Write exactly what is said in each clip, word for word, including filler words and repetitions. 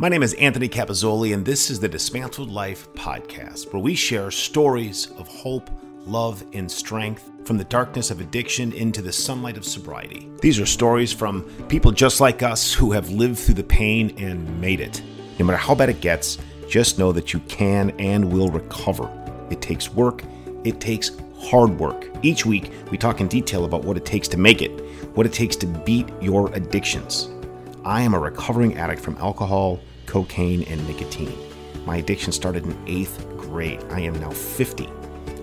My name is Anthony Capozzoli, and this is the Dismantled Life Podcast, where we share stories of hope, love, and strength from the darkness of addiction into the sunlight of sobriety. These are stories from people just like us who have lived through the pain and made it. No matter how bad it gets, just know that you can and will recover. It takes work. It takes hard work. Each week, we talk in detail about what it takes to make it, what it takes to beat your addictions. I am a recovering addict from alcohol, cocaine, and nicotine. My addiction started in eighth grade. I am now fifty.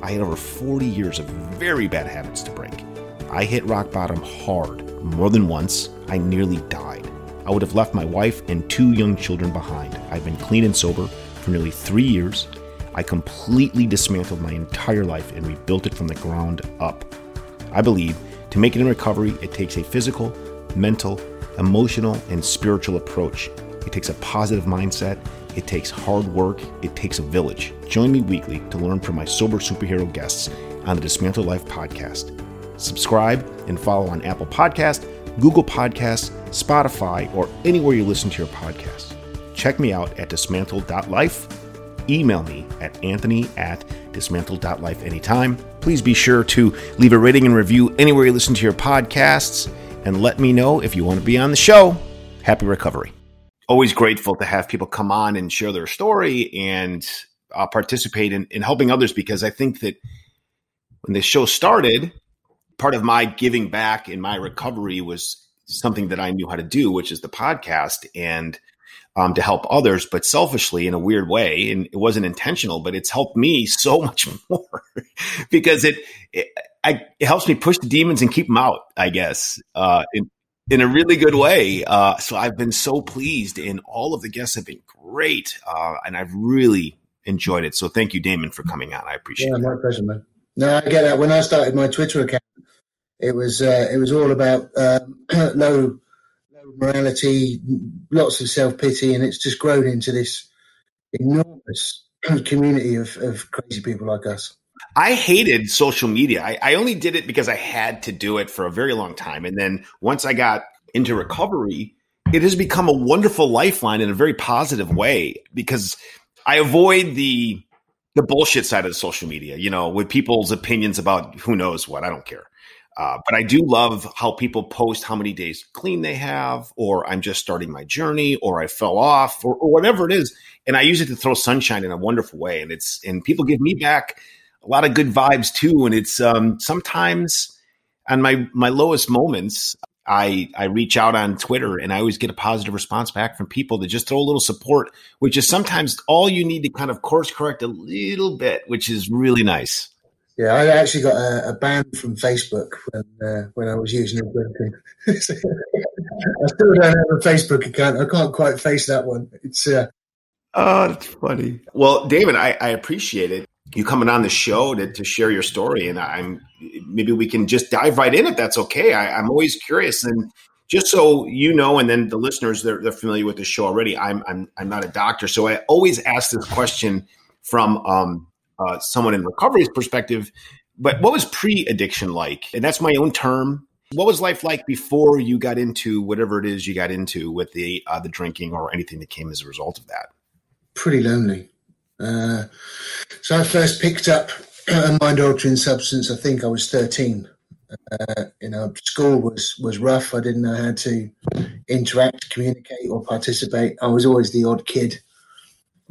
I had over forty years of very bad habits to break. I hit rock bottom hard. More than once, I nearly died. I would have left my wife and two young children behind. I've been clean and sober for nearly three years. I completely dismantled my entire life and rebuilt it from the ground up. I believe to make it in recovery, it takes a physical, mental, emotional, and spiritual approach. It takes a positive mindset. It takes hard work. It takes a village. Join me weekly to learn from my sober superhero guests on the Dismantled Life Podcast. Subscribe and follow on Apple Podcasts, Google Podcasts, Spotify, or anywhere you listen to your podcast. Check me out at dismantled dot life. Email me at anthony at dismantled.life anytime. Please be sure to leave a rating and review anywhere you listen to your podcasts, and let me know if you want to be on the show. Happy recovery. Always grateful to have people come on and share their story and uh, participate in, in helping others, because I think that when the show started, part of my giving back in my recovery was something that I knew how to do, which is the podcast, and Um, to help others, but selfishly in a weird way. And it wasn't intentional, but it's helped me so much more because it it, I, it helps me push the demons and keep them out, I guess, uh, in, in a really good way. Uh, so I've been so pleased, and all of the guests have been great. Uh, and I've really enjoyed it. So thank you, Damon, for coming on. I appreciate yeah, it. Yeah, my pleasure, man. No, I get it. When I started my Twitter account, it was, uh, it was all about uh, low morality, lots of self-pity, and it's just grown into this enormous community of, of crazy people like us. I hated social media. I, I only did it because I had to do it for a very long time. And then once I got into recovery, it has become a wonderful lifeline in a very positive way, because I avoid the the bullshit side of social media, you know, with people's opinions about who knows what. I don't care. Uh, but I do love how people post how many days clean they have, or I'm just starting my journey, or I fell off, or, or whatever it is. And I use it to throw sunshine in a wonderful way. And it's and people give me back a lot of good vibes too. And it's um, sometimes on my my lowest moments, I I reach out on Twitter, and I always get a positive response back from people that just throw a little support, which is sometimes all you need to kind of course correct a little bit, which is really nice. Yeah, I actually got a, a ban from Facebook when uh, when I was using it. I still don't have a Facebook account. I can't quite face that one. It's uh... oh, that's funny. Well, David, I, I appreciate it. You coming on the show to, to share your story, and I'm maybe we can just dive right in if that's okay. I, I'm always curious, and just so you know, and then the listeners they're they're familiar with the show already. I'm I'm I'm not a doctor, so I always ask this question from. Um, Uh, someone in recovery's perspective, but what was pre-addiction like? And that's my own term. What was life like before you got into whatever it is you got into with the uh, the drinking or anything that came as a result of that? Pretty lonely. Uh, so I first picked up a mind-altering substance. I think I was thirteen. Uh, you know, school was was rough. I didn't know how to interact, communicate, or participate. I was always the odd kid.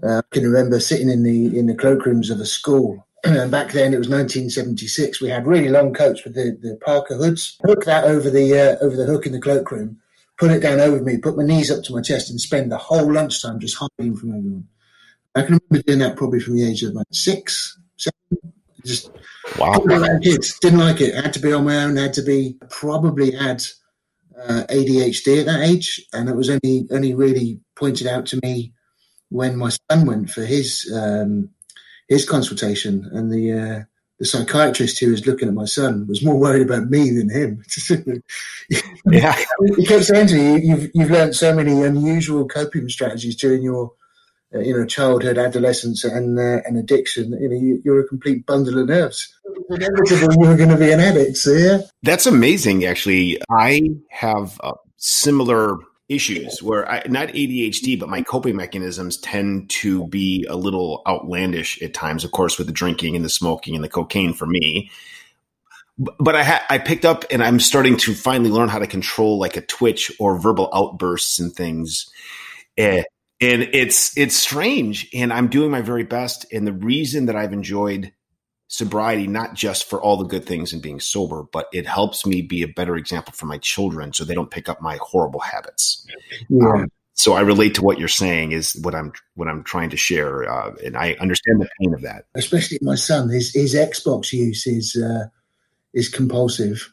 Uh, I can remember sitting in the in the cloakrooms of a school. And back then, it was nineteen seventy-six. We had really long coats with the, the parka hoods. Hook that over the uh, over the hook in the cloakroom, put it down over me, put my knees up to my chest, and spend the whole lunchtime just hiding from everyone. I can remember doing that probably from the age of about six, seven. Just wow. Didn't like kids. Didn't like it. I had to be on my own. I had to be probably had uh, A D H D at that age, and it was only only really pointed out to me when my son went for his um, his consultation, and the uh, the psychiatrist who was looking at my son was more worried about me than him. Yeah, he kept saying to me, "You've you've learned so many unusual coping strategies during your uh, you know childhood, adolescence, and uh, and addiction. You know, you, you're a complete bundle of nerves. Inevitable, you're going to be an addict." So yeah, that's amazing. Actually, I have a similar issues where I, not A D H D, but my coping mechanisms tend to be a little outlandish at times, of course, with the drinking and the smoking and the cocaine for me. But I ha- I picked up and I'm starting to finally learn how to control like a twitch or verbal outbursts and things. Eh. And it's it's strange, and I'm doing my very best. And the reason that I've enjoyed sobriety, not just for all the good things and being sober, but it helps me be a better example for my children so they don't pick up my horrible habits. Yeah. Um, so I relate to what you're saying is what I'm what I'm trying to share, uh, and I understand the pain of that. Especially my son, his his Xbox use is uh, is compulsive.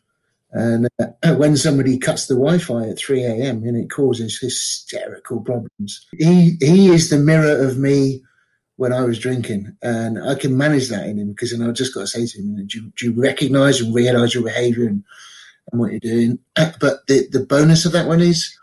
And uh, when somebody cuts the Wi-Fi at three a.m., and it causes hysterical problems. He he is the mirror of me when I was drinking, and I can manage that in him because then I've just got to say to him, do you, do you recognise and realise your behaviour and, and what you're doing? But the, the bonus of that one is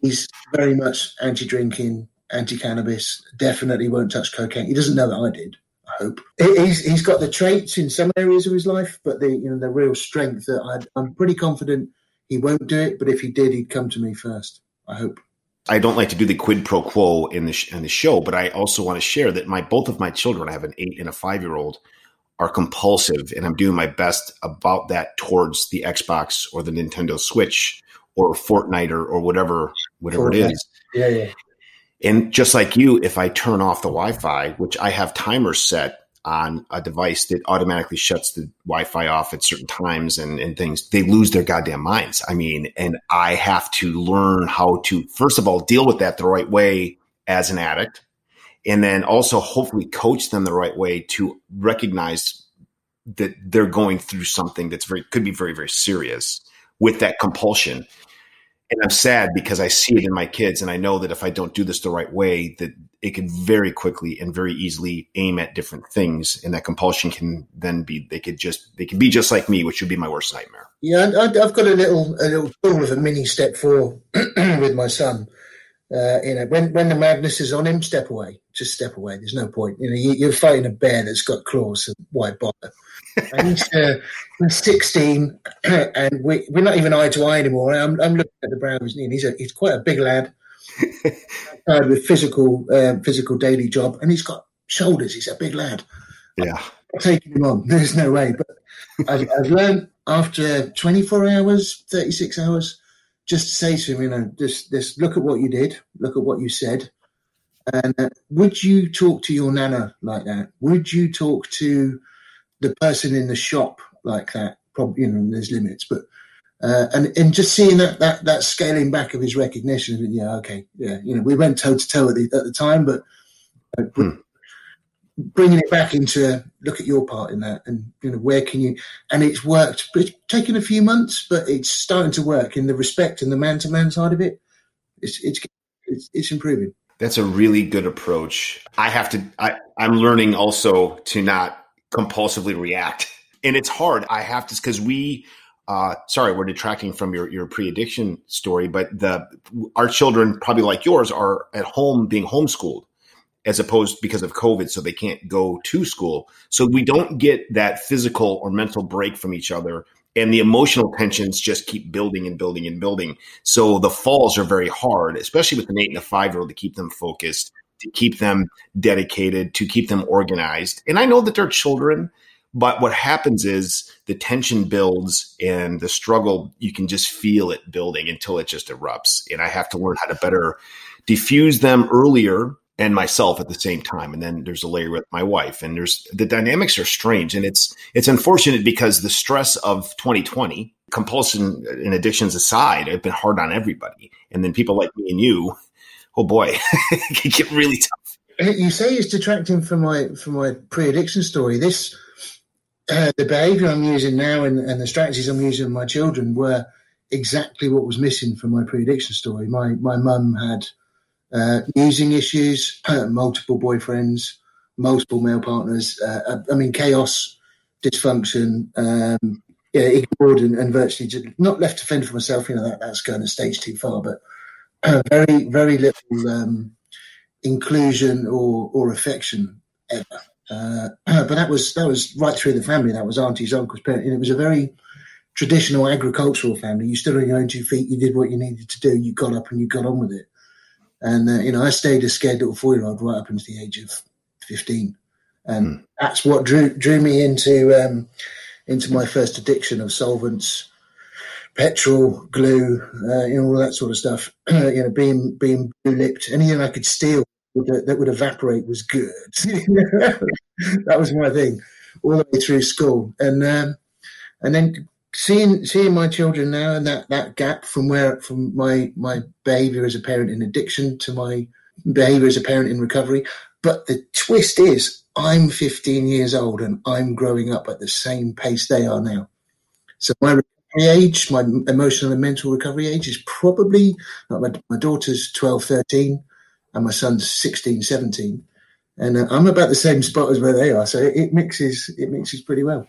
he's very much anti-drinking, anti-cannabis, definitely won't touch cocaine. He doesn't know that I did. Hope. He's, he's got the traits in some areas of his life, but the you know the real strength that I'd, I'm pretty confident he won't do it. But if he did, he'd come to me first. I hope. I don't like to do the quid pro quo in the sh- in the show, but I also want to share that my both of my children, I have an eight and a five year old, are compulsive, and I'm doing my best about that towards the Xbox or the Nintendo Switch or Fortnite or, or whatever whatever Fortnite. It is. Yeah, yeah. And just like you, if I turn off the Wi-Fi, which I have timers set on a device that automatically shuts the Wi-Fi off at certain times and, and things, they lose their goddamn minds. I mean, and I have to learn how to, first of all, deal with that the right way as an addict, and then also hopefully coach them the right way to recognize that they're going through something that's very, could be very, very serious with that compulsion. And I'm sad because I see it in my kids, and I know that if I don't do this the right way, that it can very quickly and very easily aim at different things, and that compulsion can then be they could just they can be just like me, which would be my worst nightmare. Yeah, I've got a little a little tool with a mini step four with my son. Uh, you know, when when the madness is on him, step away. Just step away. There's no point. You know, you, you're fighting a bear that's got claws, so why bother? And he's, uh, he's sixteen, and we, we're not even eye to eye anymore. I'm, I'm looking at the Browns, and he's a, he's quite a big lad uh, with physical uh, physical daily job, and he's got shoulders. He's a big lad. Yeah, I'm taking him on. There's no way. But I've, I've learned after twenty-four hours, thirty-six hours. Just to say to him, you know, just, just look at what you did, look at what you said. And uh, would you talk to your nana like that? Would you talk to the person in the shop like that? Probably, you know, there's limits, but, uh, and, and just seeing that, that, that scaling back of his recognition. And, yeah. Okay. Yeah. You know, we went toe to toe at the, at the time, but uh, hmm. bringing it back into look at your part in that, and you know where can you, and it's worked. It's taken a few months, but it's starting to work in the respect and the man-to-man side of it. It's it's it's, it's improving. That's a really good approach. I have to. I, I'm learning also to not compulsively react, and it's hard. I have to because we. Uh, sorry, we're detracting from your, your pre-addiction story, but the our children probably like yours are at home being homeschooled. As opposed because of COVID, so they can't go to school. So we don't get that physical or mental break from each other. And the emotional tensions just keep building and building and building. So the falls are very hard, especially with an eight and a five-year-old, to keep them focused, to keep them dedicated, to keep them organized. And I know that they're children, but what happens is the tension builds and the struggle, you can just feel it building until it just erupts. And I have to learn how to better diffuse them earlier and myself at the same time. And then there's a layer with my wife, and there's the dynamics are strange. And it's, it's unfortunate because the stress of twenty twenty, compulsion and addictions aside, have been hard on everybody. And then people like me and you, oh boy, it can get really tough. You say it's detracting from my, from my pre-addiction story. This, uh, the behavior I'm using now and, and the strategies I'm using with my children were exactly what was missing from my pre-addiction story. My, my mum had, Uh, using issues, multiple boyfriends, multiple male partners. Uh, I, I mean, chaos, dysfunction, um, yeah, ignored and, and virtually just not left to fend for myself. You know, that, that's going a stage too far, but uh, very, very little um, inclusion or, or affection ever. Uh, but that was that was right through the family. That was aunties, uncles, parents. And it was a very traditional agricultural family, you stood on your own two feet, you did what you needed to do, you got up and you got on with it. And, uh, you know, I stayed a scared little four-year-old right up into the age of fifteen. And mm. that's what drew drew me into um, into my first addiction of solvents, petrol, glue, uh, you know, all that sort of stuff. You know, being being blue-lipped. Anything I could steal that, that would evaporate was good. That was my thing all the way through school. And um, and then seeing seeing my children now, and that, that gap from where from my my behaviour as a parent in addiction to my behaviour as a parent in recovery. But the twist is, I'm fifteen years old and I'm growing up at the same pace they are now. So my recovery age, my emotional and mental recovery age is probably, like my, my daughter's twelve, thirteen and my son's sixteen, seventeen. And uh, I'm about the same spot as where they are. So it, it mixes, it mixes pretty well.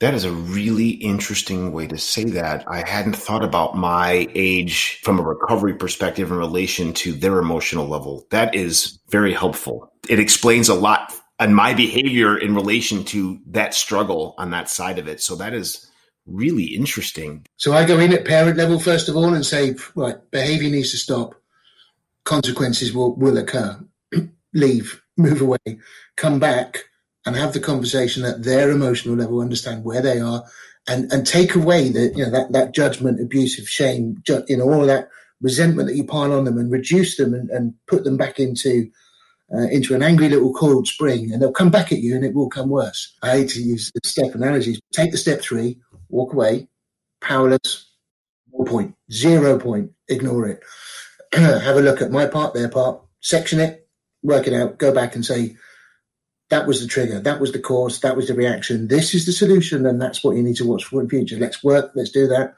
That is a really interesting way to say that. I hadn't thought about my age from a recovery perspective in relation to their emotional level. That is very helpful. It explains a lot. And my behavior in relation to that struggle on that side of it. So that is really interesting. So I go in at parent level, first of all, and say, right, behavior needs to stop. Consequences will, will occur. Leave, move away, come back and have the conversation at their emotional level, understand where they are, and, and take away the, you know, that, that judgment, abusive, shame, ju- you know, all that resentment that you pile on them, and reduce them and, and put them back into Uh, into an angry little coiled spring, and they'll come back at you and it will come worse. I hate to use the step analogies. Take the step three, walk away, powerless, no point, zero point, ignore it. Have a look at my part, their part, section it, work it out, go back and say, that was the trigger, that was the cause, that was the reaction, this is the solution, and that's what you need to watch for in future. Let's work, let's do that.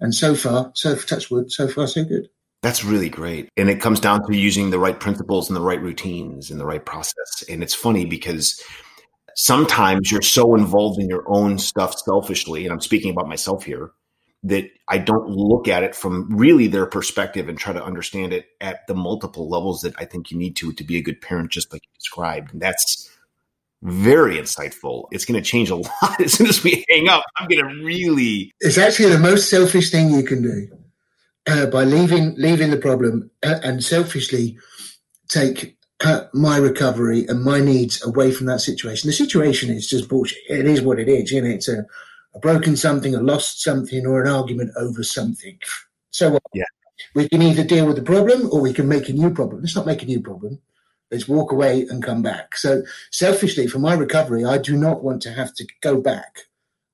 And so far, so touch wood, so far so good. That's really great. And it comes down to using the right principles and the right routines and the right process. And it's funny because sometimes you're so involved in your own stuff selfishly, and I'm speaking about myself here, that I don't look at it from really their perspective and try to understand it at the multiple levels that I think you need to to be a good parent, just like you described. And that's very insightful. It's going to change a lot. As soon as we hang up, I'm going to really... It's actually the most selfish thing you can do. Uh, by leaving leaving the problem uh, and selfishly take uh, my recovery and my needs away from that situation. The situation is just bullshit. It is what it is. You know, it's a, a broken something, a lost something, or an argument over something. So uh, yeah. We can either deal with the problem or we can make a new problem. Let's not make a new problem. Let's walk away and come back. So selfishly, for my recovery, I do not want to have to go back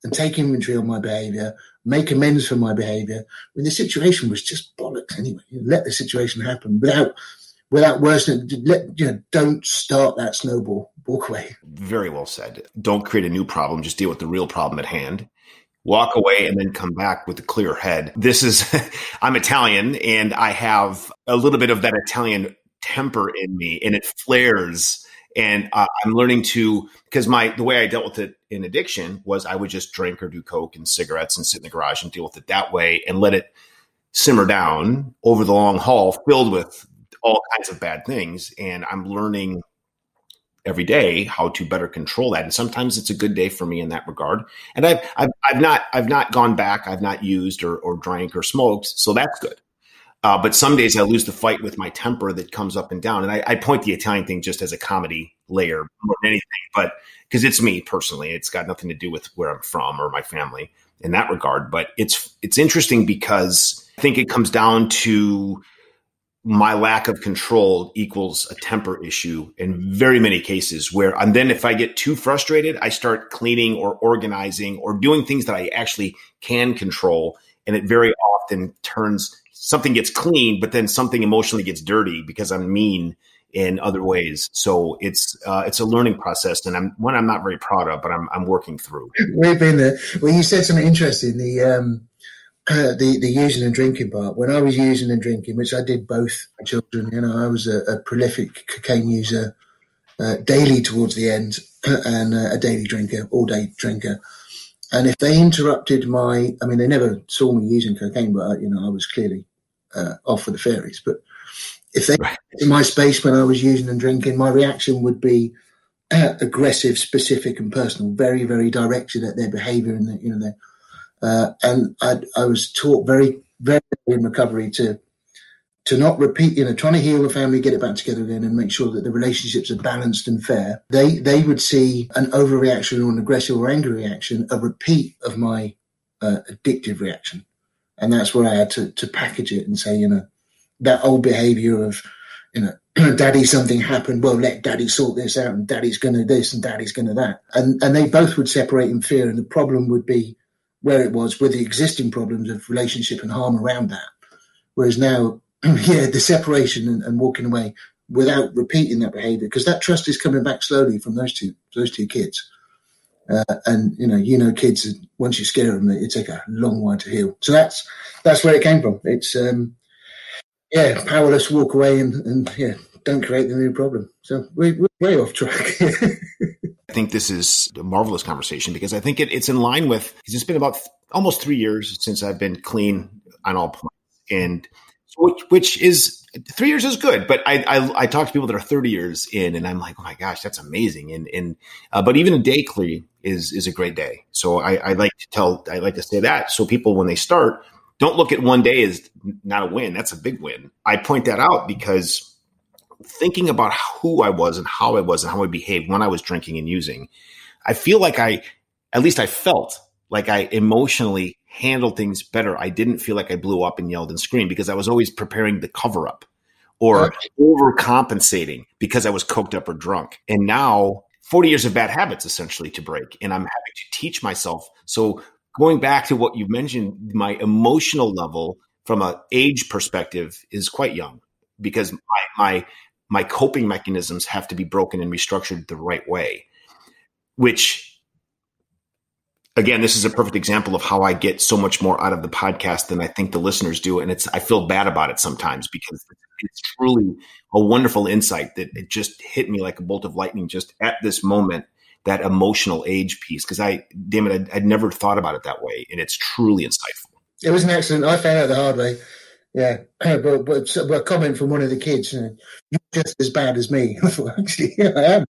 and take inventory on my behavior, make amends for my behavior, when the situation was just bollocks anyway. Let the situation happen without without worsening. Let, you know, don't start that snowball. Walk away. Very well said. Don't create a new problem. Just deal with the real problem at hand. Walk away and then come back with a clear head. This is, I'm Italian, and I have a little bit of that Italian temper in me, and it flares. And uh, I'm learning to, because my the way I dealt with it in addiction was I would just drink or do coke and cigarettes and sit in the garage and deal with it that way and let it simmer down over the long haul, filled with all kinds of bad things. And I'm learning every day how to better control that. And sometimes it's a good day for me in that regard. And I've I've, I've not I've not gone back. I've not used or or drank or smoked, so that's good. Uh, but some days I lose the fight with my temper that comes up and down. And I, I point the Italian thing just as a comedy layer more than anything, but because it's me personally, it's got nothing to do with where I'm from or my family in that regard. But it's, it's interesting because I think it comes down to my lack of control equals a temper issue in very many cases where, and then if I get too frustrated, I start cleaning or organizing or doing things that I actually can control. And it very often turns something gets clean, but then something emotionally gets dirty because I'm mean in other ways. So it's uh, it's a learning process, and I'm one I'm not very proud of, but I'm I'm working through. We've been there. Well, you said something interesting. The um, uh, the the using and drinking part. When I was using and drinking, which I did both my children, you know, I was a, a prolific cocaine user, uh, daily towards the end, and uh, a daily drinker, all day drinker. And if they interrupted my, I mean, they never saw me using cocaine, but I, you know, I was clearly. Uh, off with the fairies. But if they right. in my space when I was using and drinking, my reaction would be uh, aggressive, specific and personal, very, very directed at their behavior and their, you know, their Uh, and I, I was taught very, very early in recovery to to not repeat, you know, trying to heal the family, get it back together again and make sure that the relationships are balanced and fair. They they would see an overreaction or an aggressive or angry reaction, a repeat of my uh, addictive reaction. And that's where I had to, to package it and say, you know, that old behavior of, you know, daddy, something happened. Well, let daddy sort this out and daddy's going to this and daddy's going to that. And and they both would separate in fear. And the problem would be where it was with the existing problems of relationship and harm around that. Whereas now, yeah, the separation and, and walking away without repeating that behavior, because that trust is coming back slowly from those two, those two kids. Uh, and, you know, you know, kids, once you scare them, it take a long while to heal. So that's, that's where it came from. It's, um, yeah, powerless, walk away and, and yeah, don't create the new problem. So we, we're way off track. I think this is a marvelous conversation because I think it, it's in line with, because it's been about th- almost three years since I've been clean on all points. And Which, which is three years is good, but I, I I talk to people that are thirty years in, and I'm like, oh my gosh, that's amazing. And and uh, but even a day clean is is a great day. So I, I like to tell I like to say that so people when they start don't look at one day as not a win. That's a big win. I point that out because thinking about who I was and how I was and how I behaved when I was drinking and using, I feel like I at least I felt like I emotionally handle things better. I didn't feel like I blew up and yelled and screamed because I was always preparing the cover up or okay. overcompensating because I was coked up or drunk. And now forty years of bad habits essentially to break. And I'm having to teach myself. So going back to what you mentioned, my emotional level from an age perspective is quite young because my, my, my coping mechanisms have to be broken and restructured the right way, which again, this is a perfect example of how I get so much more out of the podcast than I think the listeners do. And it's, I feel bad about it sometimes because it's truly a wonderful insight that it just hit me like a bolt of lightning just at this moment, that emotional age piece. Because I, damn it, I'd, I'd never thought about it that way. And it's truly insightful. It was an accident. I found out the hard way. Yeah. but, but a comment from one of the kids, you know, you're just as bad as me. I thought, actually, yeah, I am.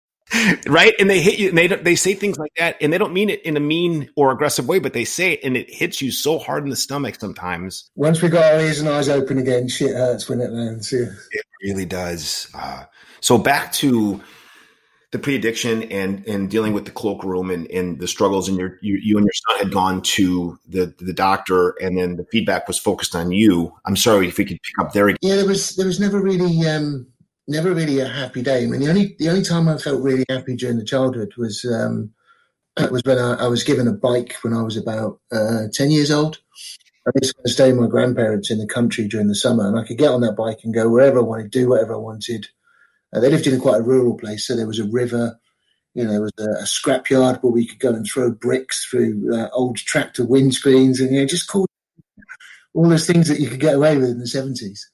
Right. And they hit you and they don't, they say things like that and they don't mean it in a mean or aggressive way, but they say it and it hits you so hard in the stomach sometimes. Once we got our ears and eyes open again, shit hurts when it lands. Yeah. It really does. Uh, so back to the pre-addiction and, and dealing with the cloakroom and, and the struggles and your, you, you and your son had gone to the, the doctor and then the feedback was focused on you. I'm sorry if we could pick up there again. Yeah, there was, there was never really, um, Never really a happy day. I mean, the only the only time I felt really happy during the childhood was um, was when I, I was given a bike when I was about uh, ten years old. I used to stay with my grandparents in the country during the summer, and I could get on that bike and go wherever I wanted, do whatever I wanted. Uh, they lived in quite a rural place, so there was a river. You know, there was a, a scrapyard where we could go and throw bricks through uh, old tractor windscreens, and you know, just cool, all those things that you could get away with in the seventies.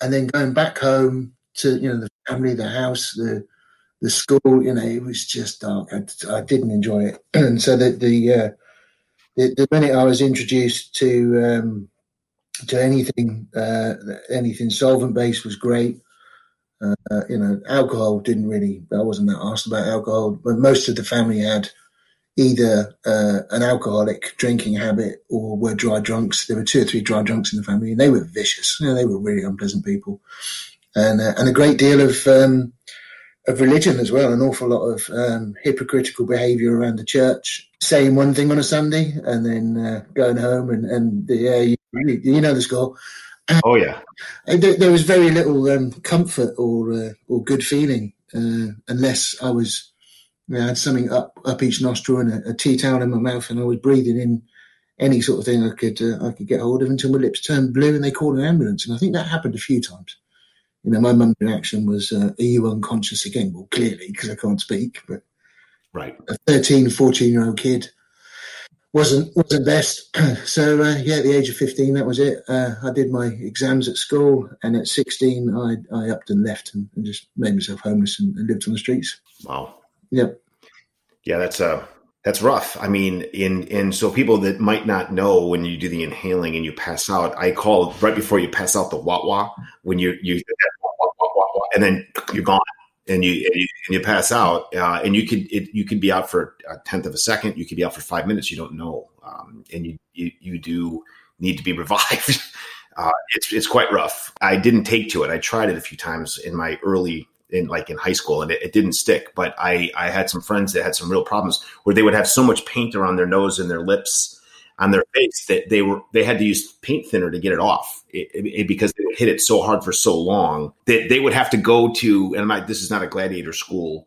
And then going back home to, you know, the family, the house, the the school, you know, it was just dark. I, I didn't enjoy it. And so the the, uh, the the minute I was introduced to um, to anything, uh, anything solvent-based was great. Uh, uh, you know, alcohol didn't really, I wasn't that arsed about alcohol, but most of the family had either uh, an alcoholic drinking habit or were dry drunks. There were two or three dry drunks in the family and they were vicious. You know, they were really unpleasant people. And, uh, and a great deal of um, of religion as well, an awful lot of um, hypocritical behaviour around the church, saying one thing on a Sunday and then uh, going home and, and the, uh, you, you know the score. Oh, yeah. And there, there was very little um, comfort or uh, or good feeling uh, unless I was, you know, I had something up, up each nostril and a, a tea towel in my mouth and I was breathing in any sort of thing I could uh, I could get hold of until my lips turned blue and they called an ambulance. And I think that happened a few times. You know, my mum's reaction was, uh, are you unconscious again? Well, clearly, because I can't speak. But right, a thirteen, fourteen-year-old kid wasn't wasn't best. So, uh, yeah, at the age of fifteen, that was it. Uh, I did my exams at school. And at sixteen, I, I upped and left and, and just made myself homeless and, and lived on the streets. Wow. Yep. Yeah, that's uh, that's rough. I mean, in and so people that might not know, when you do the inhaling and you pass out, I call right before you pass out the wah-wah, when you you and then you're gone and you, and you, and you pass out uh, and you could, it, you could be out for a tenth of a second. You could be out for five minutes. You don't know. Um, and you you, you do need to be revived. Uh, it's it's quite rough. I didn't take to it. I tried it a few times in my early, in like in high school, and it, it didn't stick. But I, I had some friends that had some real problems where they would have so much paint around their nose and their lips, on their face, that they were they had to use paint thinner to get it off it, it, because they would hit it so hard for so long that they would have to go to, and I'm not, this is not a gladiator school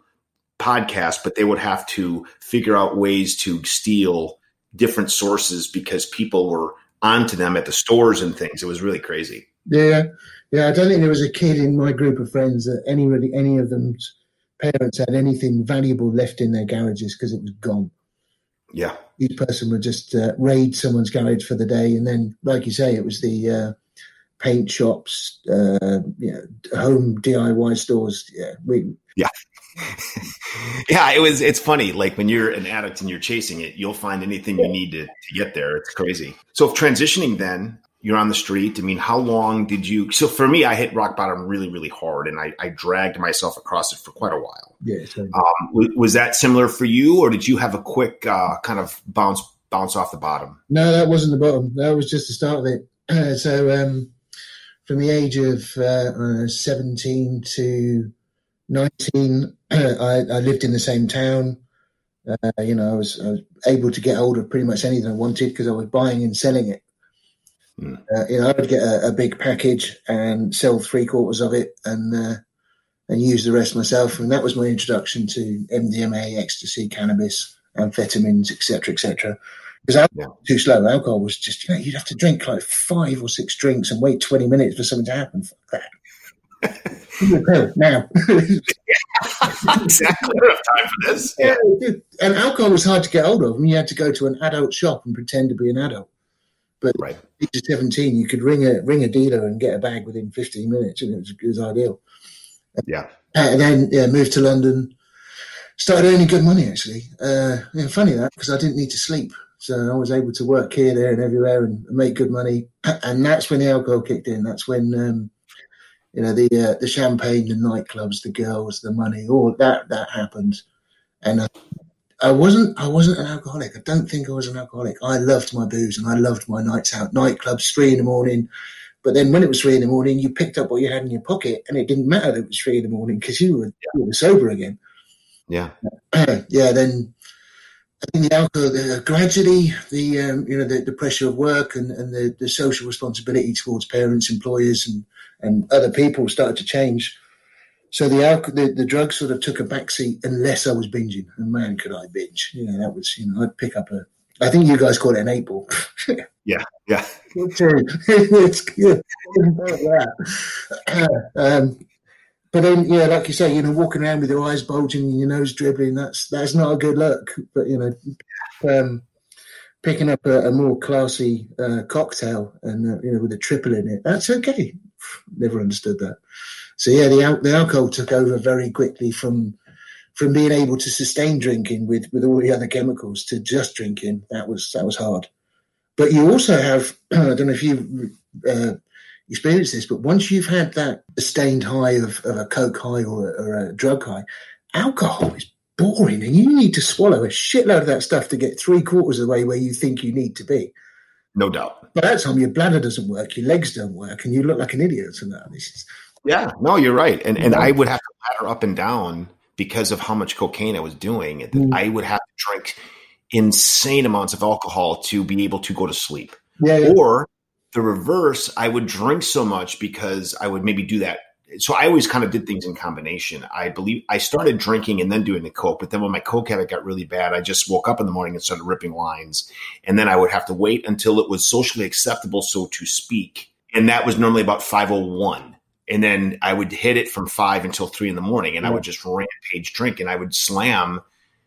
podcast, but they would have to figure out ways to steal different sources because people were onto them at the stores and things. It was really crazy. Yeah. Yeah. I don't think there was a kid in my group of friends that any really, any of them's parents had anything valuable left in their garages because it was gone. Yeah. Each person would just uh, raid someone's garage for the day. And then, like you say, it was the uh, paint shops, uh, you know, home D I Y stores. Yeah. We, yeah. yeah. It was, it's funny. Like when you're an addict and you're chasing it, you'll find anything you need to, to get there. It's crazy. So transitioning then, you're on the street. I mean, how long did you, so for me, I hit rock bottom really, really hard. And I, I dragged myself across it for quite a while. Yeah. Totally. Um, was, was that similar for you, or did you have a quick uh, kind of bounce, bounce off the bottom? No, that wasn't the bottom. That was just the start of it. Uh, so um, from the age of uh, seventeen to nineteen, I, I lived in the same town. Uh, you know, I was, I was able to get hold of pretty much anything I wanted because I was buying and selling it. Mm. Uh, you know, I would get a, a big package and sell three quarters of it, and uh, and use the rest myself. And that was my introduction to M D M A, ecstasy, cannabis, amphetamines, et cetera, et cetera. Because alcohol was too slow. Alcohol was just, you know, you'd have to drink like five or six drinks and wait twenty minutes for something to happen. Fuck that. Now, yeah, exactly. I don't have time for this. Yeah. And alcohol was hard to get hold of. I mean, you had to go to an adult shop and pretend to be an adult. But right. At age seventeen, you could ring a ring a dealer and get a bag within fifteen minutes, and it was, it was ideal. Yeah, and then yeah, moved to London, started earning good money actually. Uh, yeah, funny that, because I didn't need to sleep, so I was able to work here, there, and everywhere, and make good money. And that's when the alcohol kicked in. That's when um, you know the uh, the champagne, the nightclubs, the girls, the money, all that that happened. And I, I wasn't. I wasn't an alcoholic. I don't think I was an alcoholic. I loved my booze and I loved my nights out, nightclubs, three in the morning. But then when it was three in the morning, you picked up what you had in your pocket, and it didn't matter that it was three in the morning because you were, yeah. you were sober again. Yeah, yeah. Then I think the alcohol the, gradually, the um, you know the, the pressure of work and, and the, the social responsibility towards parents, employers, and, and other people started to change. So the, alcohol, the the drugs sort of took a backseat unless I was binging, and man, could I binge? You know, that was you know I'd pick up a. I think you guys call it an eight ball. yeah, yeah. It's true. It's good. um, but then, yeah, like you say, you know, walking around with your eyes bulging and your nose dribbling—that's that's not a good look. But you know, um, picking up a, a more classy uh, cocktail and uh, you know with a triple in it—that's okay. Never understood that. So yeah, the, the alcohol took over very quickly from from being able to sustain drinking with, with all the other chemicals to just drinking. That was that was hard. But you also have, I don't know if you've uh, experienced this, but once you've had that sustained high of, of a coke high or, or a drug high, alcohol is boring, and you need to swallow a shitload of that stuff to get three quarters of the way where you think you need to be. No doubt. By that time, your bladder doesn't work, your legs don't work, and you look like an idiot from that. This is... Yeah, no, you're right. And and I would have to ladder up and down because of how much cocaine I was doing. And mm. I would have to drink insane amounts of alcohol to be able to go to sleep. Yeah, yeah. Or the reverse, I would drink so much because I would maybe do that. So I always kind of did things in combination. I believe I started drinking and then doing the coke. But then when my coke habit got really bad, I just woke up in the morning and started ripping lines. And then I would have to wait until it was socially acceptable, so to speak. And that was normally about five oh one. And then I would hit it from five until three in the morning, and I would just rampage drink, and I would slam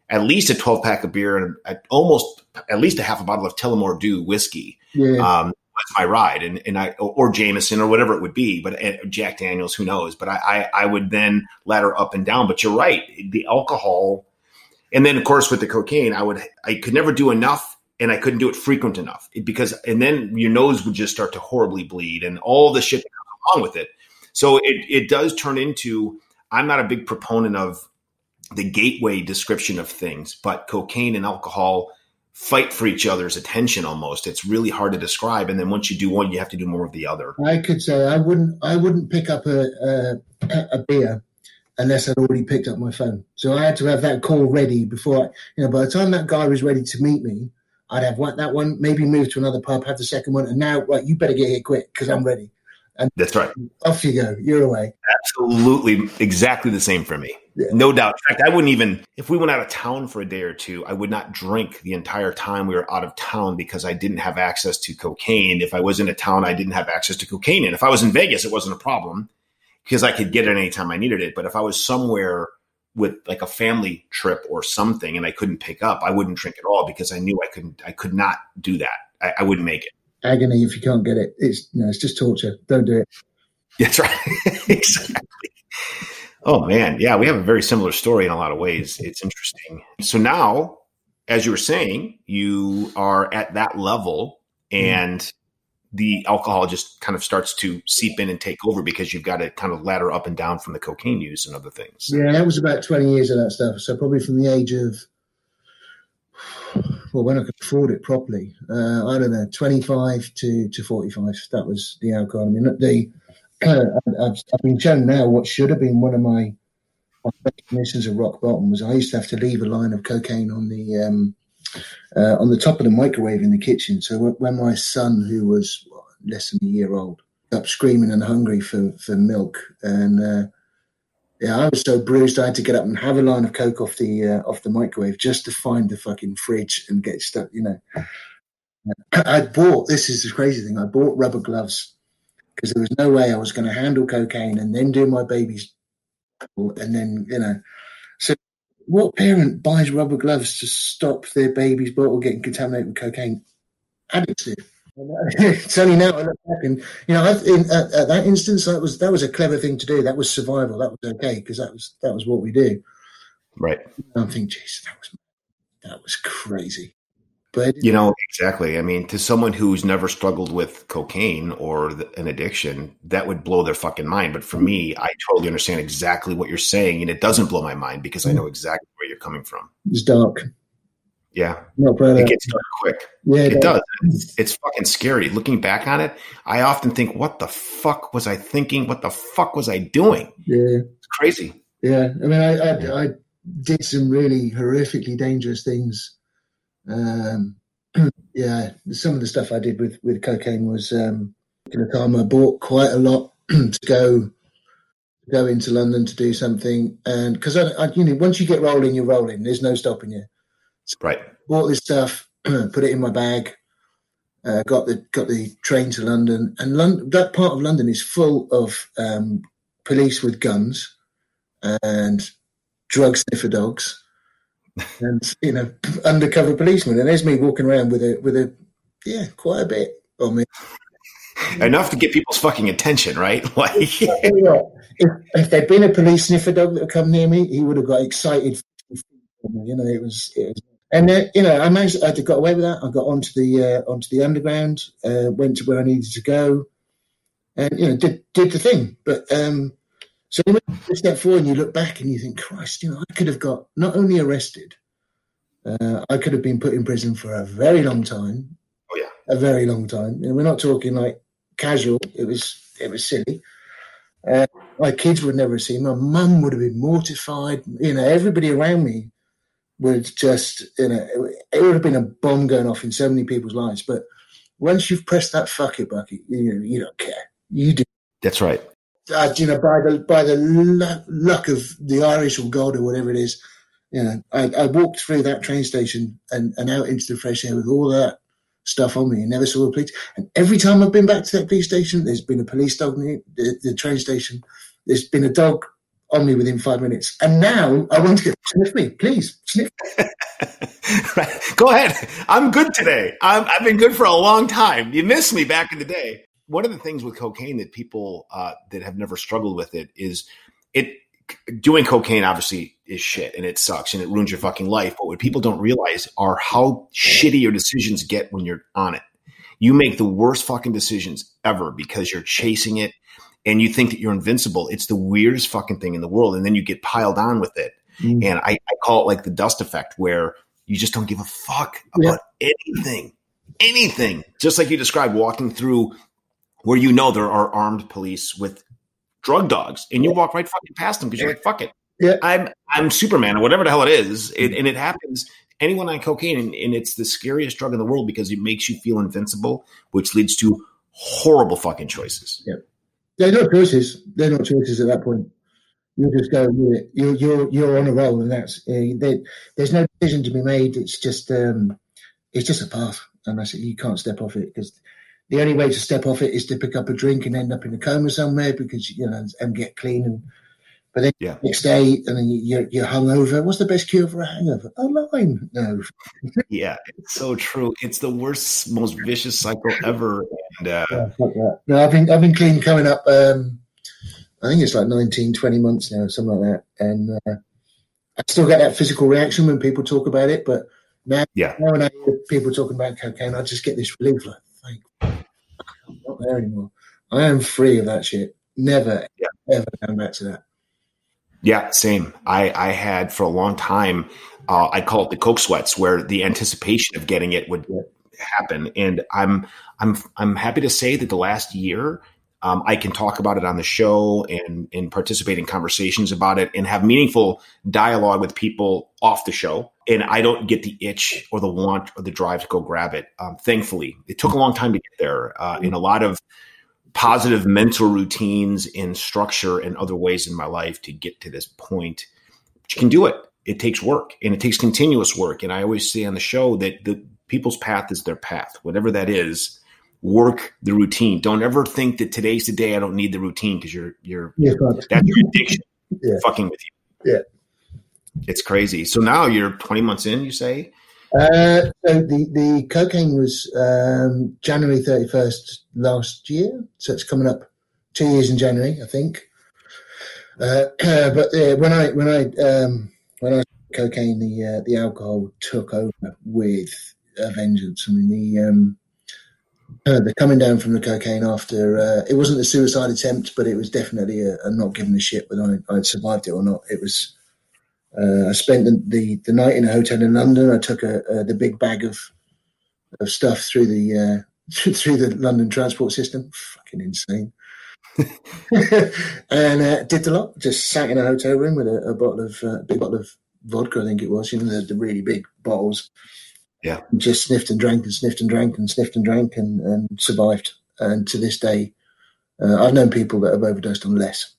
at least a twelve pack of beer and a, almost at least a half a bottle of Tullamore Dew whiskey. Yeah. Um, was my ride, and and I or Jameson or whatever it would be, but uh, Jack Daniels, who knows? But I, I I would then ladder up and down. But you're right, the alcohol, and then of course with the cocaine, I would I could never do enough. And I couldn't do it frequent enough because, and then your nose would just start to horribly bleed and all the shit that comes along with it. So it, it does turn into, I'm not a big proponent of the gateway description of things, but cocaine and alcohol fight for each other's attention almost. It's really hard to describe. And then once you do one, you have to do more of the other. I could say I wouldn't I wouldn't pick up a a, a beer unless I'd already picked up my phone. So I had to have that call ready before, I, you know, by the time that guy was ready to meet me, I'd have one, that one, maybe move to another pub, have the second one. And now, right, you better get here quick because I'm ready. And that's right. Off you go. You're away. Absolutely. Exactly the same for me. Yeah. No doubt. In fact, I wouldn't even, if we went out of town for a day or two, I would not drink the entire time we were out of town because I didn't have access to cocaine. If I was in a town, I didn't have access to cocaine. And if I was in Vegas, it wasn't a problem because I could get it anytime I needed it. But if I was somewhere with like a family trip or something and I couldn't pick up, I wouldn't drink at all because I knew I couldn't, I could not do that. I, I wouldn't make it. Agony if you can't get it. It's no, it's just torture. Don't do it. That's right. Exactly. Oh man, yeah, we have a very similar story in a lot of ways. It's interesting. So now, as you were saying, you are at that level, and mm-hmm. the alcohol just kind of starts to seep in and take over because you've got to kind of ladder up and down from the cocaine use and other things. Yeah, that was about twenty years of that stuff. So probably from the age of. Well, when I could afford it properly, uh, I don't know, twenty-five to, to forty-five. That was the alcohol. I mean, the uh, I've, I've been shown now what should have been one of my, my definitions of rock bottom was I used to have to leave a line of cocaine on the um, uh, on the top of the microwave in the kitchen. So when my son, who was less than a year old, up screaming and hungry for for milk, and uh, yeah, I was so bruised I had to get up and have a line of coke off the uh, off the microwave just to find the fucking fridge and get stuck. You know, I bought this is the crazy thing. I bought rubber gloves because there was no way I was going to handle cocaine and then do my baby's and then you know. So, what parent buys rubber gloves to stop their baby's bottle getting contaminated with cocaine? Addicts do. It's only now I look back and you know I, in, at, at that instance that was that was a clever thing to do. That was survival. That was okay because that was that was what we do. Right. And I'm thinking, geez, that was that was crazy. But you know exactly. I mean, to someone who's never struggled with cocaine or the, an addiction, that would blow their fucking mind. But for me, I totally understand exactly what you're saying, and it doesn't blow my mind because I know exactly where you're coming from. It's dark. Yeah, no, it gets dark quick. Yeah, it, it does. does. It's fucking scary. Looking back on it, I often think, what the fuck was I thinking? What the fuck was I doing? Yeah. It's crazy. Yeah. I mean, I I, yeah. I did some really horrifically dangerous things. Um, yeah. Some of the stuff I did with, with cocaine was um, I bought quite a lot to go go into London to do something. And because, I, I, you know, once you get rolling, you're rolling. There's no stopping you. Right. Bought this stuff, put it in my bag, uh, got the got the train to London, and London, that part of London is full of um, police with guns and drug sniffer dogs, and you know undercover policemen. And there's me walking around with a with a yeah, quite a bit on me. Enough to get people's fucking attention, right? Like if, if there'd been a police sniffer dog that had come near me, he would have got excited. You know, it was. It was And then, you know, I managed. I got away with that. I got onto the uh, onto the underground. Uh, went to where I needed to go, and you know, did did the thing. But um, so when you step forward and you look back and you think, Christ, you know, I could have got not only arrested, uh, I could have been put in prison for a very long time. Oh yeah, a very long time. You know, we're not talking like casual. It was it was silly. Uh, my kids would never have seen. My mum would have been mortified. You know, everybody around me. Would just, you know, it would have been a bomb going off in so many people's lives. But once you've pressed that fuck it bucket, you know, you don't care. You do. That's right. Uh, you know, by the by the luck of the Irish or God or whatever it is, you know, I, I walked through that train station and, and out into the fresh air with all that stuff on me and never saw a police. And every time I've been back to that police station, there's been a police dog near the, the train station. There's been a dog on me within five minutes. And now I want to get, sniff me, please, sniff me. Right. Go ahead. I'm good today. I'm, I've been good for a long time. You missed me back in the day. One of the things with cocaine that people uh, that have never struggled with it is it doing cocaine obviously is shit and it sucks and it ruins your fucking life. But what people don't realize are how shitty your decisions get when you're on it. You make the worst fucking decisions ever because you're chasing it. And you think that you're invincible. It's the weirdest fucking thing in the world. And then you get piled on with it. Mm. And I, I call it like the dust effect where You just don't give a fuck about yeah. anything, anything. Just like you described, walking through where you know there are armed police with drug dogs, and you walk right fucking past them because you're like, fuck it. Yeah. I'm I'm Superman or whatever the hell it is. It, and it happens. Anyone on cocaine, and, and it's the scariest drug in the world because it makes you feel invincible, which leads to horrible fucking choices. Yeah. They're not choices. They're not choices at that point. You're just going with it. You're you're you're on a roll, and that's uh, they, there's no decision to be made. It's just um, it's just a path, and that's it. You can't step off it because the only way to step off it is to pick up a drink and end up in a coma somewhere because you know and get clean. And but then yeah. the next day, and then you're you're hungover. What's the best cure for a hangover? A lime. No. Yeah, it's so true. It's the worst, most vicious cycle ever. And uh... yeah, like that. No, I've been I've been clean coming up. Um, I think it's like nineteen, twenty months now, something like that. And uh, I still get that physical reaction when people talk about it. But now, yeah. now and I hear people talking about cocaine, I just get this relief like, thank God, I'm not there anymore. I am free of that shit. Never, yeah. ever come back to that. Yeah, same. I, I had for a long time, uh, I call it the coke sweats, where the anticipation of getting it would happen. And I'm I'm I'm happy to say that the last year, Um, I can talk about it on the show and, and participate in conversations about it and have meaningful dialogue with people off the show. And I don't get the itch or the want or the drive to go grab it. Um, thankfully, it took a long time to get there. Uh, and a lot of positive mental routines and structure and other ways in my life to get to this point. But you can do it. It takes work and it takes continuous work. And I always say on the show that the people's path is their path, whatever that is. Work the routine. Don't ever think that today's the day. I don't need the routine because you're you're yeah, that's your addiction yeah. fucking with you. Yeah, it's crazy. So now you're twenty months in. You say uh, so the the cocaine was um, January thirty first last year. So it's coming up two years in January, I think. Uh, but uh, when I when I um, when I cocaine, the uh, the alcohol took over with a vengeance. I mean the. Um, Uh, the coming down from the cocaine after uh, it wasn't a suicide attempt, but it was definitely a, a not giving a shit whether I, I'd survived it or not. It was uh, I spent the, the, the night in a hotel in London. I took a, a, the big bag of of stuff through the uh, through the London transport system. Fucking insane. And uh, did the lot. Just sat in a hotel room with a, a bottle of uh, big bottle of vodka. I think it was, you know, the, the really big bottles. Yeah, just sniffed and drank and sniffed and drank and sniffed and drank and, and survived. And to this day, uh, I've known people that have overdosed on less.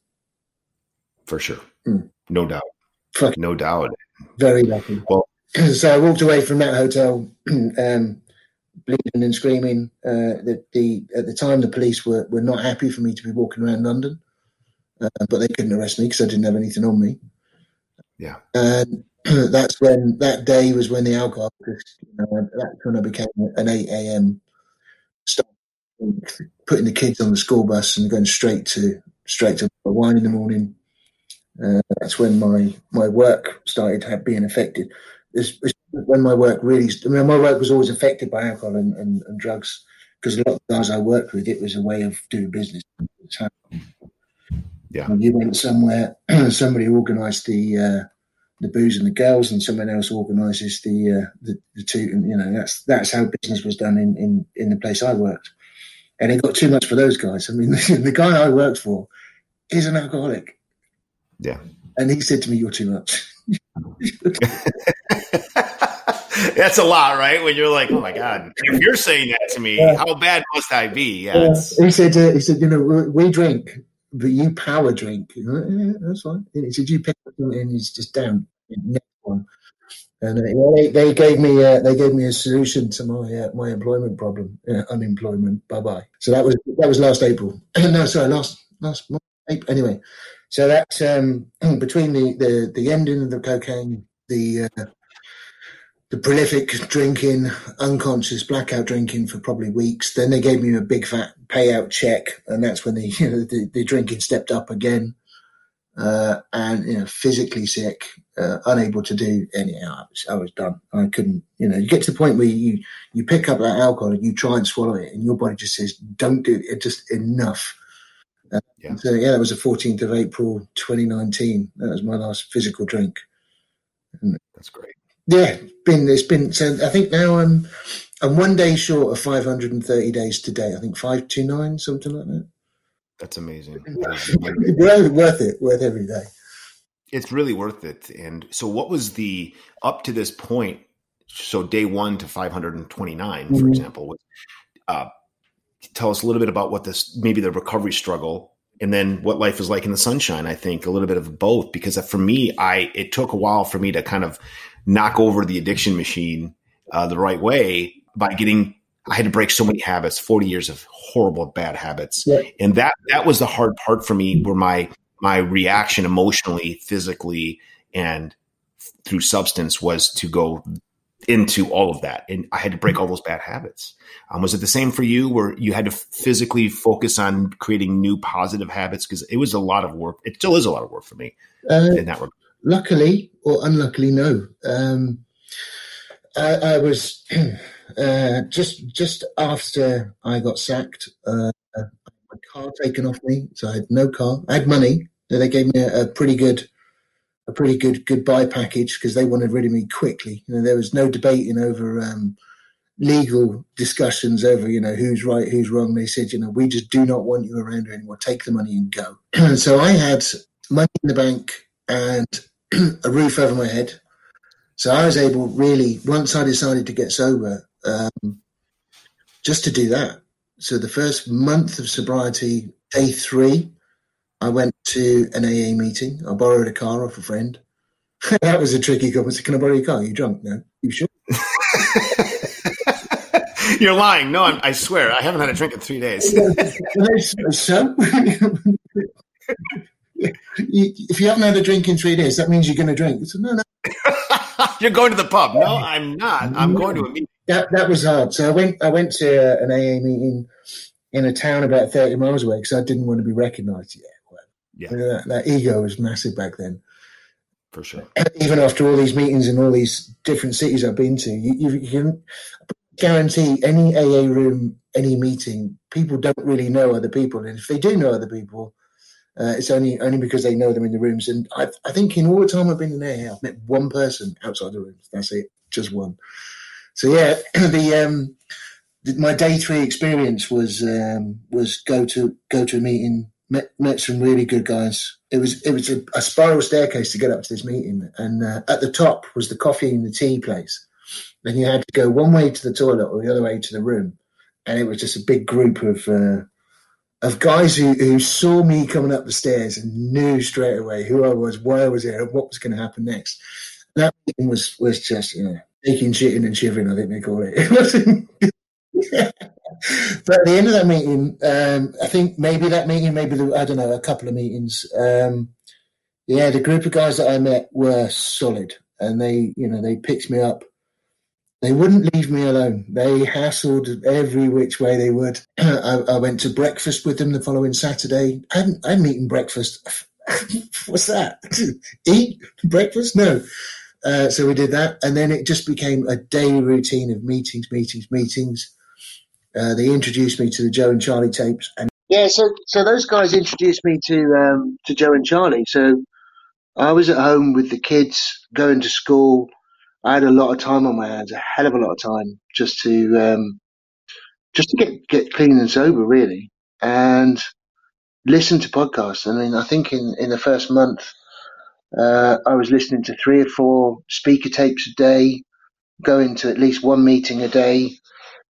For sure, mm. no doubt, Fuck. no doubt. Very lucky. Well, so I walked away from that hotel, um, bleeding and screaming. Uh, the, the at the time, the police were were not happy for me to be walking around London, uh, but they couldn't arrest me because I didn't have anything on me. Yeah. And that's when that day was when the alcohol, you know, that's when I became an eight a.m. stop, putting the kids on the school bus and going straight to straight to wine in the morning. Uh, that's when my, my work started being affected. It's, it's when my work really, I mean, my work was always affected by alcohol and, and, and drugs because a lot of the guys I worked with, it was a way of doing business. Yeah, and you went somewhere, somebody organised the. Uh, the booze and the girls, and someone else organises the, uh, the the two, and you know that's that's how business was done in, in, in the place I worked. And it got too much for those guys. I mean, the guy I worked for is an alcoholic. Yeah, and he said to me, "You're too much." That's a lot, right? When you're like, "Oh my god, if you're saying that to me, yeah. how bad must I be?" Yeah, yeah. he said. Uh, he said, "You know, we, we drink." But you power drink. Like, yeah, that's fine. And he said, you pick up and it's just down. Next one. And uh, they, they gave me uh, they gave me a solution to my uh, my employment problem. Uh, unemployment. Bye bye. So that was that was last April. no, sorry, last last April. Anyway, so that's um, between the, the, the ending of the cocaine, the uh, the prolific drinking, unconscious blackout drinking for probably weeks. Then they gave me a big fat payout check, and that's when the you know, the, the drinking stepped up again. Uh, and you know, physically sick, uh, unable to do anything. I was, I was done. I couldn't. You know, you get to the point where you you pick up that alcohol and you try and swallow it, and your body just says, "Don't do it. Just enough." Uh, yeah. So yeah, that was the fourteenth of April, twenty nineteen. That was my last physical drink. And that's great. yeah, been there's been so I think now I'm I'm one day short of five hundred thirty days today. I think five two nine, something like that. That's amazing. Worth it, worth every day. It's really worth it. And so, what was the up to this point? So, day one to five hundred twenty-nine, mm-hmm. for example. Uh, tell us a little bit about what this, maybe the recovery struggle, and then what life is like in the sunshine. I think a little bit of both, because for me, I it took a while for me to kind of knock over the addiction machine uh, the right way by getting. I had to break so many habits, forty years of horrible bad habits, yeah. and that that was the hard part for me, where my my reaction emotionally, physically, and through substance was to go into all of that. And I had to break all those bad habits. Um, was it the same for you, where you had to physically focus on creating new positive habits? Because it was a lot of work. It still is a lot of work for me uh, in that regard. Luckily or unluckily, no. Um, I, I was uh, just just after I got sacked, uh, I had my car taken off me. So I had no car. I had money. So they gave me a, a pretty good... a pretty good goodbye package, because they wanted rid of me quickly. You know, there was no debating over um, legal discussions over, you know, who's right, who's wrong. They said, you know, we just do not want you around here anymore. Take the money and go. And so I had money in the bank and a roof over my head. So I was able really, once I decided to get sober, um, just to do that. So the first month of sobriety, day three, I went to an A A meeting. I borrowed a car off a friend. That was a tricky conversation. Can I borrow your car? Are you drunk? No. You sure? You're lying. No, I'm, I swear. I haven't had a drink in three days. So? If you haven't had a drink in three days, that means you're going to drink. So, no, no. You're going to the pub. No, I'm not. I'm no. going to a meeting. That, that was hard. So I went, I went to an A A meeting in a town about thirty miles away because I didn't want to be recognised yet. Yeah, that, that ego was massive back then. For sure. Even after all these meetings and all these different cities I've been to, you, you, you can guarantee any A A room, any meeting, people don't really know other people. And if they do know other people, uh, it's only only because they know them in the rooms. And I, I think in all the time I've been in A A, I've met one person outside the rooms. That's it, just one. So, yeah, the um, my day three experience was um, was go to go to a meeting. Met, met some really good guys. It was it was a, a spiral staircase to get up to this meeting, and uh, at the top was the coffee and the tea place. Then you had to go one way to the toilet or the other way to the room, and it was just a big group of uh, of guys who, who saw me coming up the stairs and knew straight away who I was, why I was there, and what was going to happen next. And that meeting was was just, you know, taking, shitting, and shivering. I think they call it. It wasn't. But at the end of that meeting, um, I think maybe that meeting, maybe, the, I don't know, a couple of meetings. Um, yeah, the group of guys that I met were solid. And they, you know, they picked me up. They wouldn't leave me alone. They hassled every which way they would. I, I went to breakfast with them the following Saturday. I'm, I'm eating breakfast. What's that? Eat breakfast? No. Uh, so we did that. And then it just became a daily routine of meetings, meetings, meetings. Uh, they introduced me to the Joe and Charlie tapes, and yeah, so so those guys introduced me to um, to Joe and Charlie. So I was at home with the kids, going to school. I had a lot of time on my hands, a hell of a lot of time, just to um, just to get get clean and sober, really, and listen to podcasts. I mean, I think in, in the first month, uh, I was listening to three or four speaker tapes a day, going to at least one meeting a day.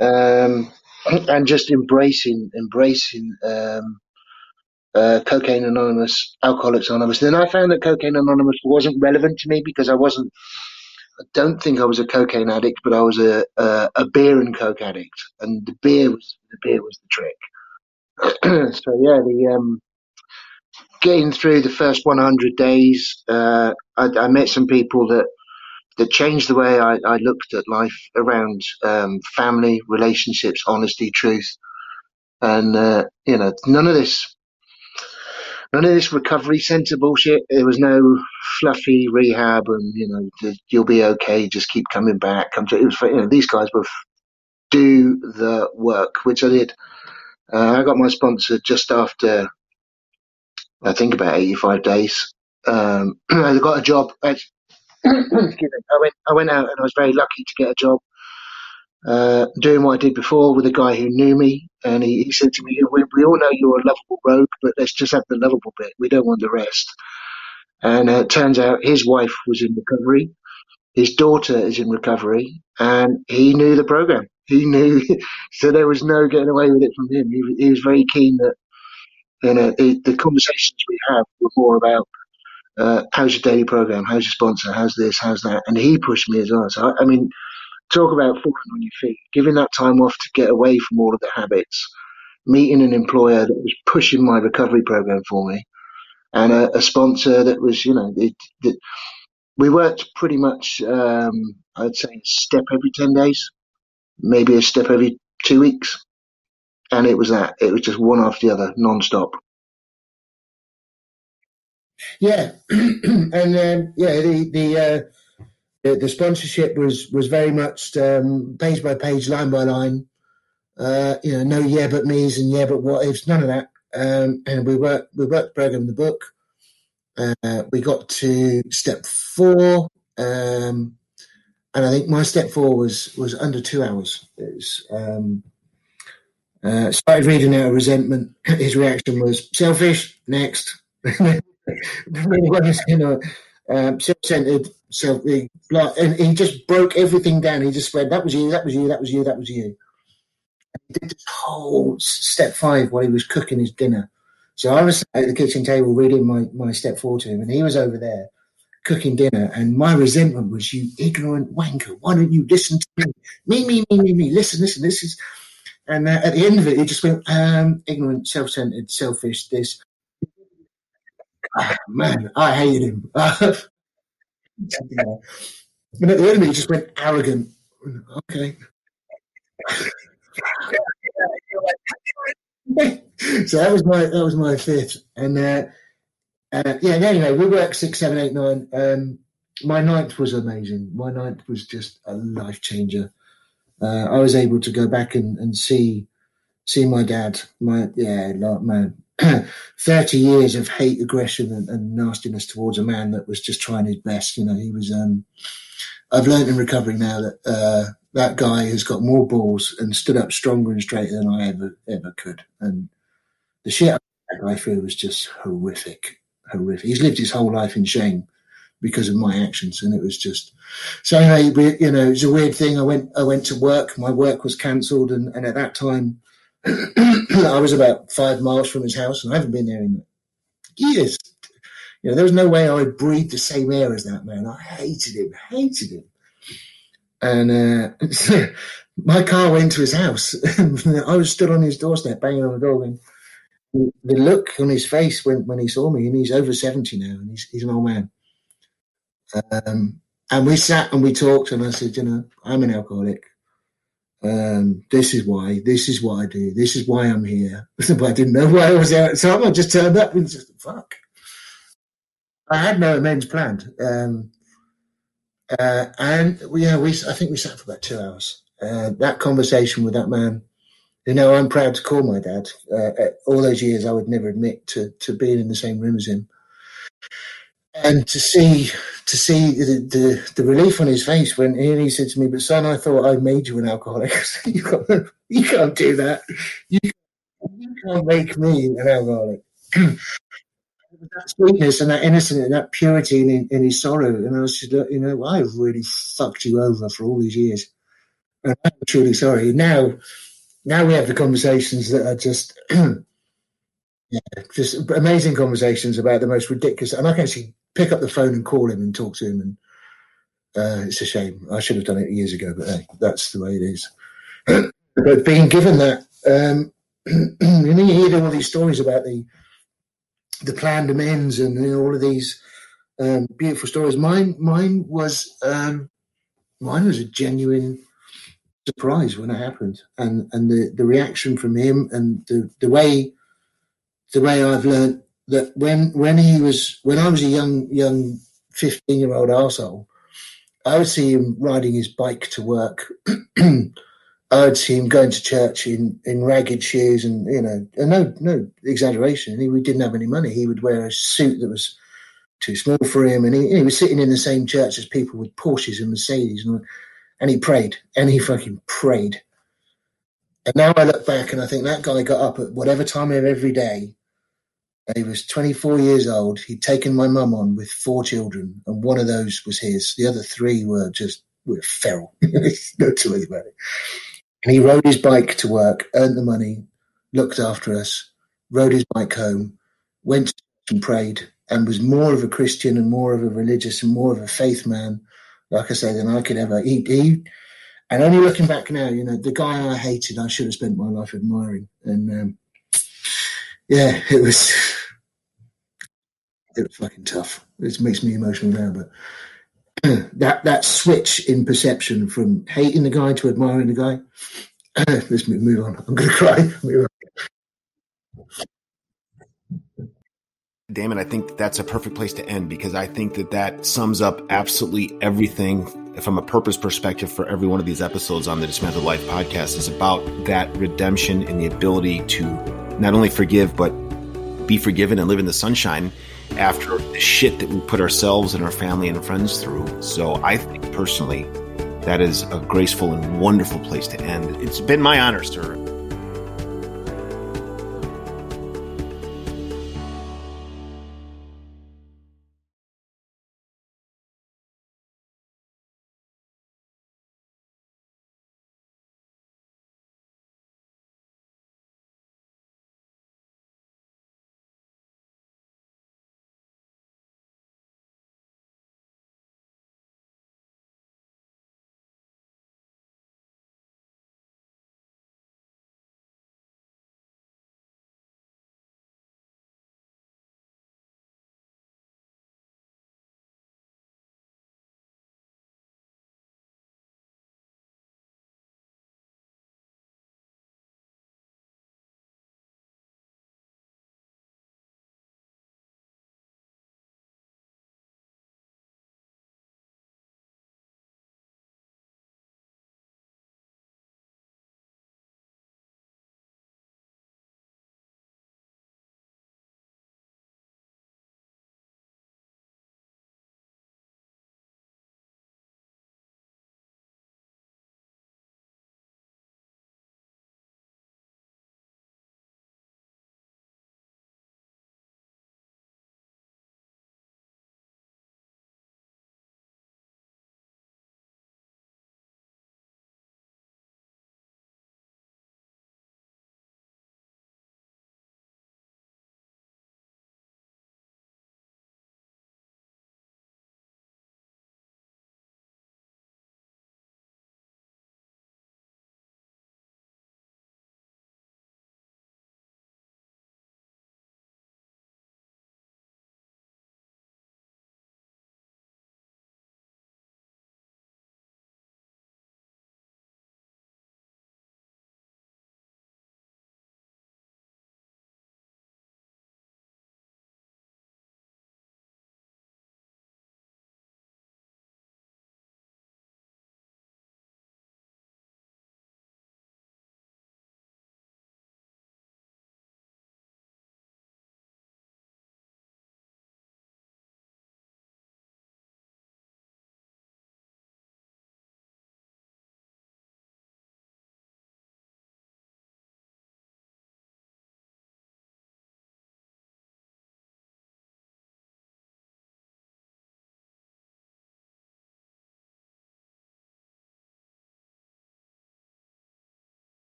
Um, and just embracing, embracing um, uh, Cocaine Anonymous, Alcoholics Anonymous. Then I found that Cocaine Anonymous wasn't relevant to me because I wasn't, I don't think I was a cocaine addict, but I was a, a, a beer and coke addict. And the beer was, the beer was the trick. So yeah, the, um, getting through the first one hundred days, uh, I, I met some people that, that changed the way I, I looked at life around um, family, relationships, honesty, truth. And, uh, you know, none of this, none of this recovery center bullshit. There was no fluffy rehab and, you know, the, you'll be okay, just keep coming back. Come to, it was, you know, these guys were do the work, which I did. Uh, I got my sponsor just after, I think, about eighty-five days. Um, I got a job at, Excuse me. I went, I went out and I was very lucky to get a job uh, doing what I did before with a guy who knew me. And he, he said to me, we, we all know you're a lovable rogue, but let's just have the lovable bit. We don't want the rest. And uh, it turns out his wife was in recovery. His daughter is in recovery. And he knew the program. He knew. So there was no getting away with it from him. He, he was very keen that, you know, the, the conversations we have were more about Uh, how's your daily program? How's your sponsor? How's this? How's that? And he pushed me as well. So, I, I mean, talk about falling on your feet, giving that time off to get away from all of the habits, meeting an employer that was pushing my recovery program for me, and a, a sponsor that was, you know, it, it, we worked pretty much, um, I'd say, a step every ten days, maybe a step every two weeks. And it was that. It was just one after the other, nonstop. Yeah, and um, yeah, the the, uh, the the sponsorship was was very much um, page by page, line by line. Uh, you know, no yeah but me's and yeah but what ifs, none of that. Um, and we worked we worked the program, the book. Uh, we got to step four, um, and I think my step four was was under two hours. It was, um, uh, started reading out of resentment. His reaction was selfish. Next. You know, um, self-centered, self, and he just broke everything down. He just went, that was you, that was you, that was you, that was you. And he did this whole step five while he was cooking his dinner. So I was at the kitchen table reading my, my step four to him, and he was over there cooking dinner. And my resentment was, you ignorant wanker, why don't you listen to me? Me, me, me, me, me, listen, listen, this is. And uh, at the end of it, he just went, um, ignorant, self-centered, selfish, this. Oh, man, I hated him. And at the end, he just went arrogant. Okay. So that was my that was my fifth, and uh, uh, yeah. Anyway, we worked six, seven, eight, nine. Um, my ninth was amazing. My ninth was just a life changer. Uh, I was able to go back and, and see see my dad. My yeah, like man. thirty years of hate, aggression, and, and nastiness towards a man that was just trying his best. You know, he was. Um, I've learned in recovery now that uh, that guy has got more balls and stood up stronger and straighter than I ever ever could. And the shit that guy threw was just horrific, horrific. He's lived his whole life in shame because of my actions, and it was just. So anyway, we, you know, it was a weird thing. I went, I went to work. My work was cancelled, and, and at that time. I was about five miles from his house, and I haven't been there in years. You know, there was no way I would breathe the same air as that man. I hated him, hated him. And uh, my car went to his house. I was stood on his doorstep, banging on the door. And the look on his face when, when he saw me, and he's over seventy now, and he's, he's an old man. Um, and we sat and we talked, and I said, you know, I'm an alcoholic. Um, this is why, this is what I do. This is why I'm here. But I didn't know why I was there at the time. I just turned up and just, fuck. I had no amends planned. Um, uh, and we, yeah, we, I think we sat for about two hours. Uh, that conversation with that man, you know, I'm proud to call my dad. Uh, all those years I would never admit to, to being in the same room as him. And to see to see the, the, the relief on his face when he said to me, but son, I thought I made you an alcoholic. I said, you can't, you can't do that. You can't, you can't make me an alcoholic. That sweetness and that innocence and that purity in, in his sorrow. And I said, look, you know, I've really fucked you over for all these years. And I'm truly sorry. Now, now we have the conversations that are just... yeah, just amazing conversations about the most ridiculous. And I can actually pick up the phone and call him and talk to him. And uh, it's a shame. I should have done it years ago, but hey, that's the way it is. But being given that, um, and you hear all these stories about the the planned amends and you know, all of these um, beautiful stories. Mine, mine was um, mine was a genuine surprise when it happened, and and the, the reaction from him and the the way. The way I've learned that when when he was when I was a young young fifteen year old arsehole, I would see him riding his bike to work. I would see him going to church in, in ragged shoes and you know and no no exaggeration. He we didn't have any money. He would wear a suit that was too small for him. And he, he was sitting in the same church as people with Porsches and Mercedes. And, and he prayed. And he fucking prayed. And now I look back and I think that guy got up at whatever time of every day. He was twenty-four years old. He'd taken my mum on with four children. And one of those was his. The other three were just were feral. No two ways about it. And he rode his bike to work, earned the money, looked after us, rode his bike home, went to church and prayed, and was more of a Christian and more of a religious and more of a faith man, like I say, than I could ever eat. eat. And only looking back now, you know, the guy I hated, I should have spent my life admiring. And um, yeah, it was it was fucking tough. It makes me emotional now, but that that switch in perception from hating the guy to admiring the guy. Let's move on. I'm going to cry. Move on. Damn it. I think that that's a perfect place to end, because I think that that sums up absolutely everything from a purpose perspective for every one of these episodes on the Dismantled Life podcast. Is about that redemption and the ability to not only forgive, but be forgiven and live in the sunshine after the shit that we put ourselves and our family and friends through. So I think personally, that is a graceful and wonderful place to end. It's been my honor, sir.